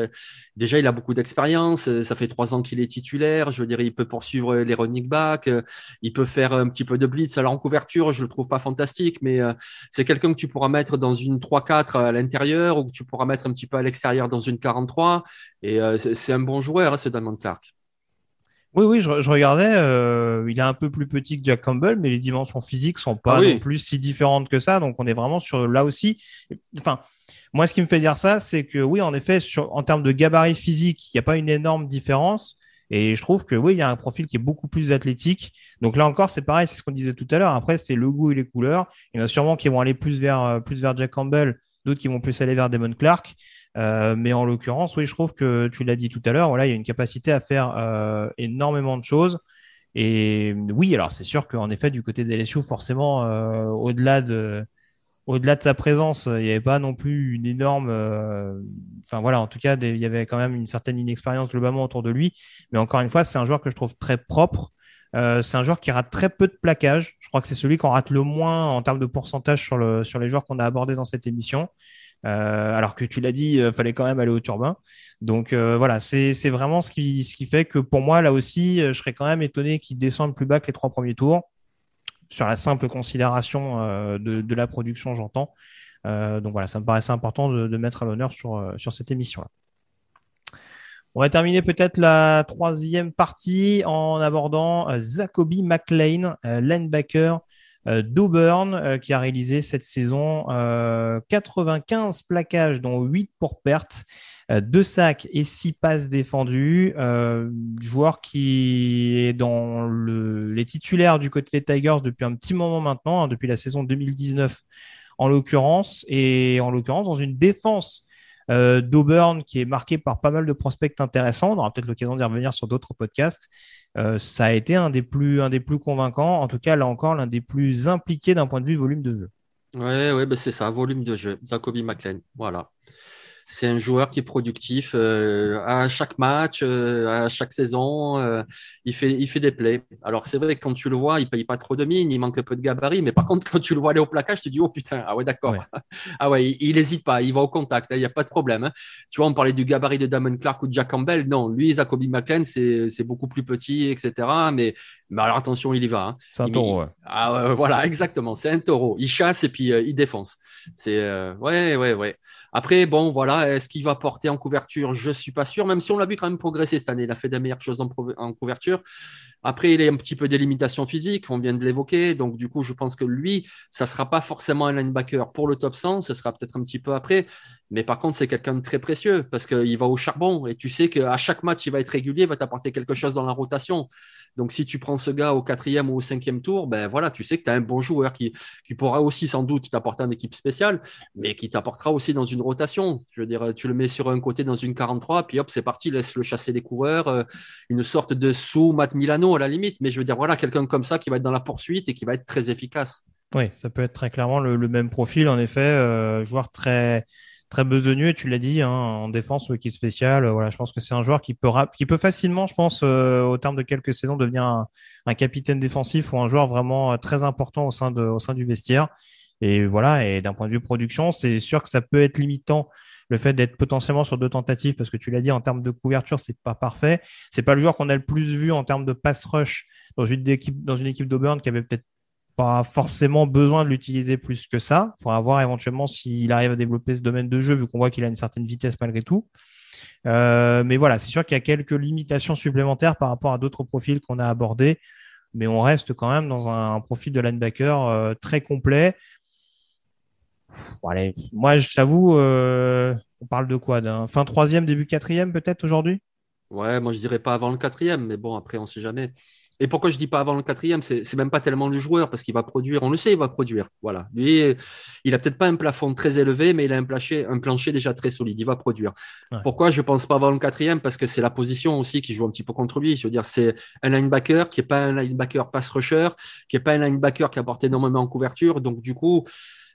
déjà, il a beaucoup d'expérience. Ça fait trois ans qu'il est titulaire. Je veux dire, il peut poursuivre les running backs. Il peut faire un petit peu de blitz. Alors, en couverture, je le trouve pas fantastique, mais euh, c'est quelqu'un que tu pourras mettre dans une trois quatre à l'intérieur ou que tu pourras mettre un petit peu à l'extérieur dans une quarante-trois et euh, c'est, c'est un bon joueur, hein, c'est Damone Clark. Oui, oui, je, je regardais, euh, il est un peu plus petit que Jack Campbell, mais les dimensions physiques sont pas ah, oui. non plus si différentes que ça, donc on est vraiment sur là aussi. Enfin, moi, ce qui me fait dire ça, c'est que oui, en effet, sur, en termes de gabarit physique, il n'y a pas une énorme différence. Et je trouve que oui, il y a un profil qui est beaucoup plus athlétique. Donc là encore, c'est pareil, c'est ce qu'on disait tout à l'heure. Après, c'est le goût et les couleurs. Il y en a sûrement qui vont aller plus vers plus vers Jack Campbell, d'autres qui vont plus aller vers Damone Clark. Euh, mais en l'occurrence, oui, je trouve que tu l'as dit tout à l'heure, voilà, il y a une capacité à faire euh, énormément de choses. Et oui, alors c'est sûr qu'en effet, du côté des L S U, forcément, euh, au-delà de au-delà de sa présence, il n'y avait pas non plus une énorme... Euh... Enfin voilà, en tout cas, des... il y avait quand même une certaine inexpérience globalement autour de lui. Mais encore une fois, c'est un joueur que je trouve très propre. Euh, c'est un joueur qui rate très peu de plaquages. Je crois que c'est celui qu'on rate le moins en termes de pourcentage sur, le... sur les joueurs qu'on a abordés dans cette émission. Euh, alors que tu l'as dit, il euh, fallait quand même aller au turbin. Donc euh, voilà, c'est, c'est vraiment ce qui... ce qui fait que pour moi, là aussi, je serais quand même étonné qu'il descende plus bas que les trois premiers tours. Sur la simple considération euh, de, de la production, j'entends. Euh, donc voilà, ça me paraissait important de, de mettre à l'honneur sur, euh, sur cette émission-là. On va terminer peut-être la troisième partie en abordant euh, Zakoby McClain, euh, linebacker euh, d'Auburn, euh, qui a réalisé cette saison euh, quatre-vingt-quinze plaquages, dont huit pour perte. deux sacs et six passes défendues. Euh, joueur qui est dans le, les titulaires du côté des Tigers depuis un petit moment maintenant, hein, depuis la saison deux mille dix-neuf en l'occurrence, et en l'occurrence dans une défense euh, d'Auburn qui est marquée par pas mal de prospects intéressants. On aura peut-être l'occasion d'y revenir sur d'autres podcasts. Euh, ça a été un des plus, un des plus convaincants, en tout cas là encore l'un des plus impliqués d'un point de vue volume de jeu. Oui, ouais, bah c'est ça, volume de jeu, Zakoby McClain, voilà. C'est un joueur qui est productif euh, à chaque match, euh, à chaque saison, euh, il fait il fait des plays. Alors c'est vrai que quand tu le vois, il paye pas trop de mine, il manque un peu de gabarit, mais par contre quand tu le vois aller au placage, tu te dis oh putain, ah ouais d'accord, ouais. ah ouais il, il hésite pas, il va au contact, il hein, y a pas de problème. Hein. Tu vois, on parlait du gabarit de Damone Clark ou de Jack Campbell, non, lui Zakoby McClain c'est c'est beaucoup plus petit, et cetera. Mais mais alors attention, il y va. Hein. C'est un il, taureau. Ouais. Ah euh, voilà exactement, c'est un taureau. Il chasse et puis euh, il défonce. C'est euh, ouais ouais ouais. Après, bon, voilà, est-ce qu'il va porter en couverture ? Je ne suis pas sûr, même si on l'a vu quand même progresser cette année. Il a fait des meilleures choses en, prov- en couverture. Après, il a un petit peu des limitations physiques, on vient de l'évoquer. Donc, du coup, je pense que lui, ça ne sera pas forcément un linebacker pour le top cent. Ce sera peut-être un petit peu après. Mais par contre, c'est quelqu'un de très précieux parce qu'il va au charbon. Et tu sais qu'à chaque match, il va être régulier, il va t'apporter quelque chose dans la rotation. Donc, si tu prends ce gars au quatrième ou au cinquième tour, ben voilà, tu sais que tu as un bon joueur qui, qui pourra aussi sans doute t'apporter en équipe spéciale, mais qui t'apportera aussi dans une rotation. Je veux dire, tu le mets sur un côté dans une quarante-trois, puis hop, c'est parti, laisse-le chasser les coureurs. Une sorte de sous-Matt Milano à la limite. Mais je veux dire, voilà, quelqu'un comme ça qui va être dans la poursuite et qui va être très efficace. Oui, ça peut être très clairement le, le même profil. En effet, euh, joueur très... très besogneux, et tu l'as dit, hein, en défense ou équipe spéciale. Euh, voilà, je pense que c'est un joueur qui peut, rap- qui peut facilement, je pense, euh, au terme de quelques saisons, devenir un, un capitaine défensif ou un joueur vraiment très important au sein, de, au sein du vestiaire. Et voilà, et d'un point de vue production, c'est sûr que ça peut être limitant le fait d'être potentiellement sur deux tentatives, parce que tu l'as dit, en termes de couverture, c'est pas parfait. C'est pas le joueur qu'on a le plus vu en termes de pass rush dans une équipe, dans une équipe d'Auburn qui avait peut-être pas forcément besoin de l'utiliser plus que ça. Il faudra voir éventuellement s'il arrive à développer ce domaine de jeu, vu qu'on voit qu'il a une certaine vitesse malgré tout. Euh, mais voilà, c'est sûr qu'il y a quelques limitations supplémentaires par rapport à d'autres profils qu'on a abordés, mais on reste quand même dans un, un profil de linebacker euh, très complet. Bon, allez, moi, je t'avoue, euh, on parle de quoi d'un fin troisième, début quatrième peut-être aujourd'hui ? Ouais, moi, je dirais pas avant le quatrième, mais bon, après, on ne sait jamais. Et pourquoi je dis pas avant le quatrième, c'est, c'est même pas tellement le joueur, parce qu'il va produire, on le sait, il va produire. Voilà. Lui, il a peut-être pas un plafond très élevé, mais il a un plancher, un plancher déjà très solide. Il va produire. Ouais. Pourquoi je pense pas avant le quatrième? Parce que c'est la position aussi qui joue un petit peu contre lui. Je veux dire, c'est un linebacker qui est pas un linebacker pass rusher, qui est pas un linebacker qui apporte énormément en couverture. Donc, du coup,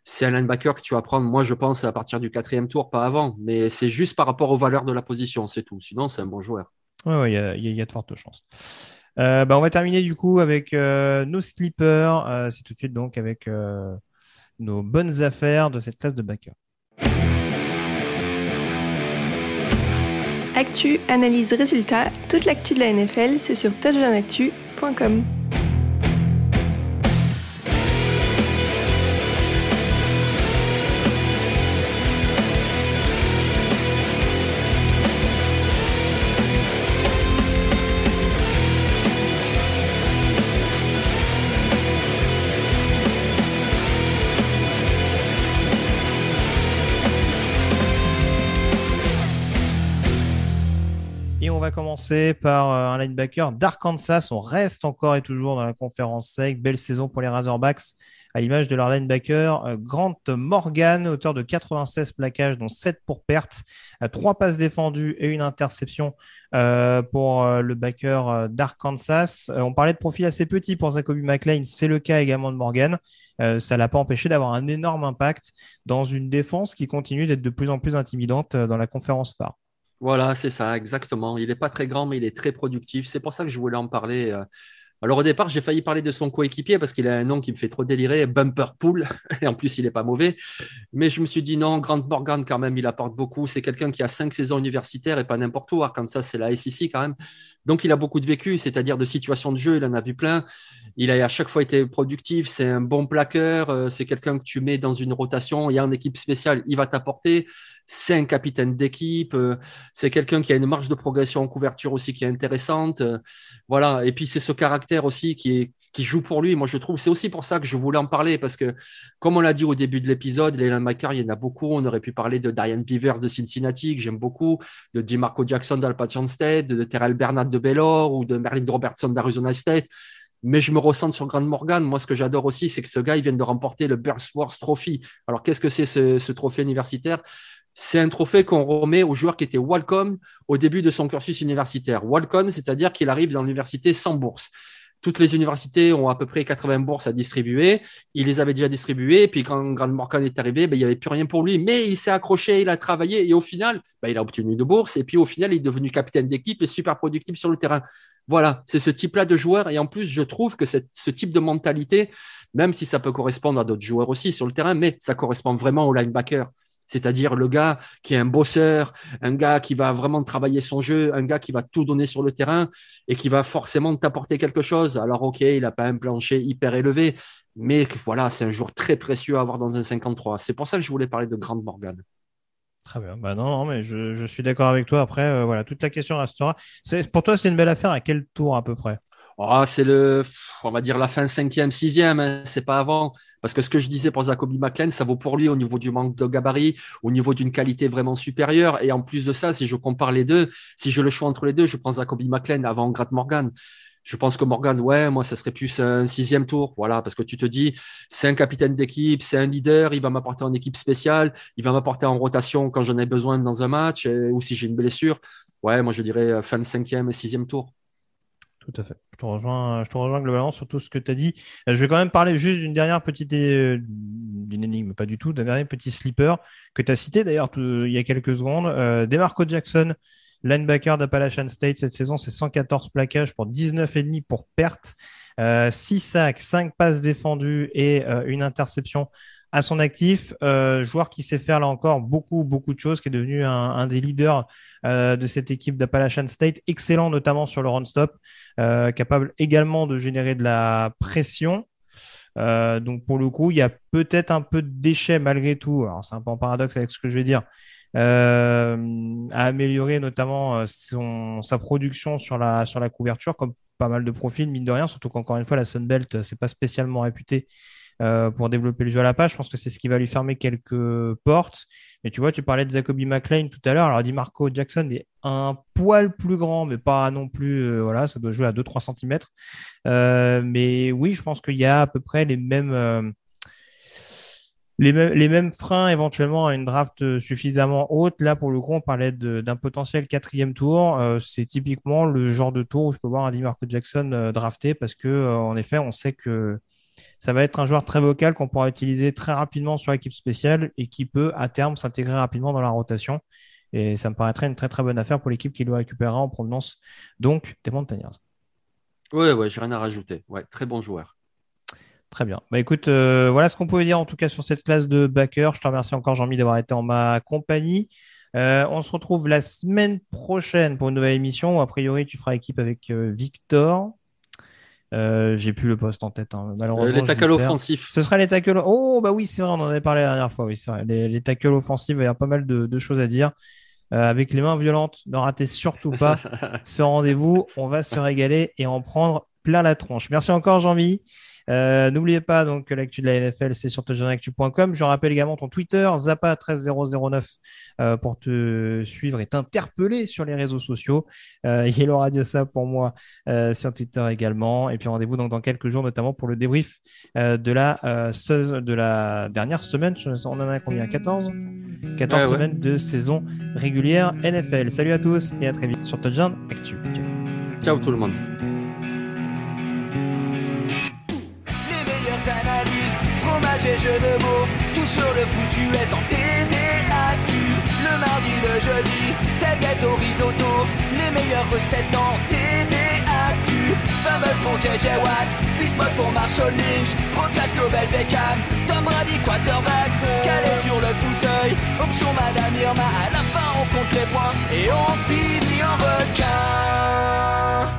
c'est un linebacker que tu vas prendre, moi, je pense, à partir du quatrième tour, pas avant. Mais c'est juste par rapport aux valeurs de la position, c'est tout. Sinon, c'est un bon joueur. Ouais, ouais, y a, y a de fortes chances. Euh, bah on va terminer du coup avec euh, nos slippers. Euh, c'est tout de suite donc avec euh, nos bonnes affaires de cette classe de backer. Actu, analyse, résultat. Toute l'actu de la N F L, c'est sur touchdown actu point com. On va commencer par un linebacker d'Arkansas. On reste encore et toujours dans la conférence S E C. Belle saison pour les Razorbacks, à l'image de leur linebacker Grant Morgan, auteur de quatre-vingt-seize plaquages, dont sept pour perte, trois passes défendues et une interception pour le backer d'Arkansas. On parlait de profil assez petit pour Zakoby McClain, c'est le cas également de Morgan. Ça ne l'a pas empêché d'avoir un énorme impact dans une défense qui continue d'être de plus en plus intimidante dans la conférence phare. Voilà, c'est ça, exactement. Il n'est pas très grand, mais il est très productif. C'est pour ça que je voulais en parler. Alors, au départ, j'ai failli parler de son coéquipier parce qu'il a un nom qui me fait trop délirer, Bumper Pool. Et en plus, il n'est pas mauvais. Mais je me suis dit, non, Grant Morgan, quand même, il apporte beaucoup. C'est quelqu'un qui a cinq saisons universitaires et pas n'importe où. Arkansas, c'est la S E C quand même. Donc, il a beaucoup de vécu, c'est-à-dire de situations de jeu. Il en a vu plein. Il a à chaque fois été productif. C'est un bon plaqueur. C'est quelqu'un que tu mets dans une rotation. Il y a une équipe spéciale. Il va t'apporter. C'est un capitaine d'équipe, c'est quelqu'un qui a une marge de progression en couverture aussi qui est intéressante. Voilà. Et puis, c'est ce caractère aussi qui est, qui joue pour lui. Moi, je trouve, c'est aussi pour ça que je voulais en parler, parce que, comme on l'a dit au début de l'épisode, les linebackers, il y en a beaucoup. On aurait pu parler de Darian Beavers de Cincinnati, que j'aime beaucoup, de D'Marco Jackson d'Alpa State, de Terrell Bernard de Baylor ou de Merlin Robertson d'Arizona State. Mais je me ressens sur Grant Morgan. Moi, ce que j'adore aussi, c'est que ce gars, il vient de remporter le Bursworth Trophy. Alors, qu'est-ce que c'est ce, ce trophée universitaire? C'est un trophée qu'on remet aux joueurs qui étaient walk-on au début de son cursus universitaire. Walk-on, c'est-à-dire qu'il arrive dans l'université sans bourse. Toutes les universités ont à peu près quatre-vingts bourses à distribuer. Il les avait déjà distribuées. Et puis, quand Grant Morgan est arrivé, ben, il n'y avait plus rien pour lui. Mais il s'est accroché, il a travaillé. Et au final, ben, il a obtenu une bourse. Et puis, au final, il est devenu capitaine d'équipe et super productif sur le terrain. Voilà, c'est ce type-là de joueur. Et en plus, je trouve que cette, ce type de mentalité, même si ça peut correspondre à d'autres joueurs aussi sur le terrain, mais ça correspond vraiment au linebacker. C'est-à-dire le gars qui est un bosseur, un gars qui va vraiment travailler son jeu, un gars qui va tout donner sur le terrain et qui va forcément t'apporter quelque chose. Alors, OK, il n'a pas un plancher hyper élevé, mais voilà, c'est un joueur très précieux à avoir dans un cinquante-trois. C'est pour ça que je voulais parler de Grant Morgan. Très bien. Bah non, non, mais je, je suis d'accord avec toi. Après, euh, voilà, toute la question restera. C'est, pour toi, c'est une belle affaire. À quel tour à peu près ? Oh, c'est le, on va dire la fin cinquième, sixième, hein, c'est pas avant. Parce que ce que je disais pour Zakoby McClain, ça vaut pour lui au niveau du manque de gabarit, au niveau d'une qualité vraiment supérieure. Et en plus de ça, si je compare les deux, si je le choisis entre les deux, je prends Zakoby McClain avant Grant Morgan. Je pense que Morgan, ouais, moi, ça serait plus un sixième tour. Voilà, parce que tu te dis, c'est un capitaine d'équipe, c'est un leader, il va m'apporter en équipe spéciale, il va m'apporter en rotation quand j'en ai besoin dans un match ou si j'ai une blessure. Ouais, moi, je dirais fin de cinquième et sixième tour. Tout à fait. Je te rejoins, je te rejoins globalement sur tout ce que tu as dit. Je vais quand même parler juste d'une dernière petite euh, d'une énigme, pas du tout, d'un dernier petit sleeper que tu as cité d'ailleurs tout, il y a quelques secondes. Euh, D'Marco Jackson, linebacker d'Appalachian State cette saison, c'est cent quatorze plaquages pour dix-neuf virgule cinq pour perte, euh, six sacs, cinq passes défendues et euh, une interception à son actif, euh, joueur qui sait faire là encore beaucoup, beaucoup de choses, qui est devenu un, un des leaders euh, de cette équipe d'Appalachian State, excellent notamment sur le run-stop, euh, capable également de générer de la pression. Euh, donc pour le coup, il y a peut-être un peu de déchets malgré tout. Alors c'est un peu un paradoxe avec ce que je vais dire. Euh, à améliorer notamment son, sa production sur la, sur la couverture, comme pas mal de profils, mine de rien, surtout qu'encore une fois, la Sunbelt, c'est pas spécialement réputé pour développer le jeu à la page. Je pense que c'est ce qui va lui fermer quelques portes. Mais tu vois, tu parlais de Zakoby McClain tout à l'heure. Alors, D'Marco Jackson est un poil plus grand, mais pas non plus... Euh, voilà, ça doit jouer à deux à trois centimètres. Euh, mais oui, je pense qu'il y a à peu près les mêmes... Euh, Les mêmes, les mêmes freins éventuellement à une draft suffisamment haute. Là, pour le coup, on parlait de, d'un potentiel quatrième tour. Euh, c'est typiquement le genre de tour où je peux voir un D'Marco Jackson euh, drafté parce que, euh, en effet, on sait que ça va être un joueur très vocal qu'on pourra utiliser très rapidement sur l'équipe spéciale et qui peut, à terme, s'intégrer rapidement dans la rotation. Et ça me paraîtrait une très, très bonne affaire pour l'équipe qui le récupérera en provenance donc des Mountaineers. Oui, ouais, j'ai rien à rajouter. Ouais, très bon joueur. Très bien. Bah écoute, euh, voilà ce qu'on pouvait dire en tout cas sur cette classe de backers. Je te remercie encore, Jean-Mi, d'avoir été en ma compagnie. Euh, on se retrouve la semaine prochaine pour une nouvelle émission où, a priori, tu feras équipe avec euh, Victor. Euh, j'ai plus le poste en tête, hein. Malheureusement. Euh, les tackles offensifs. Ce sera les tackles. Oh, bah oui, c'est vrai, on en avait parlé la dernière fois. Oui, c'est vrai. Les, les tackles offensifs, il y a pas mal de, de choses à dire. Euh, avec les mains violentes, ne ratez surtout pas ce rendez-vous. On va se régaler et en prendre plein la tronche. Merci encore, Jean-Mi. Euh, n'oubliez pas donc que l'actu de la N F L c'est sur touchdown actu point com. Je rappelle également ton Twitter Zappa un trois zéro zéro neuf euh, pour te suivre et t'interpeller sur les réseaux sociaux. euh, Yellow Radio ça pour moi euh, sur Twitter également, et puis rendez-vous donc dans quelques jours notamment pour le débrief euh, de, la, euh, se- de la dernière semaine. On en a combien, quatorze quatorze ah ouais. Semaines de saison régulière N F L. Salut à tous et à très vite sur Touchdown Actu. Ciao tout le monde. Analyse, fromage et jeux de mots, tout sur le foutu est en T D A Q. Le mardi, le jeudi, tel gâteau risotto, les meilleures recettes en T D A Q. Fumble pour J J Watt, Bismuth pour Marshall Lynch, Rocklash Global Beckham, Tom Brady quarterback, calé sur le fauteuil, option Madame Irma. À la fin on compte les points et on finit en requin.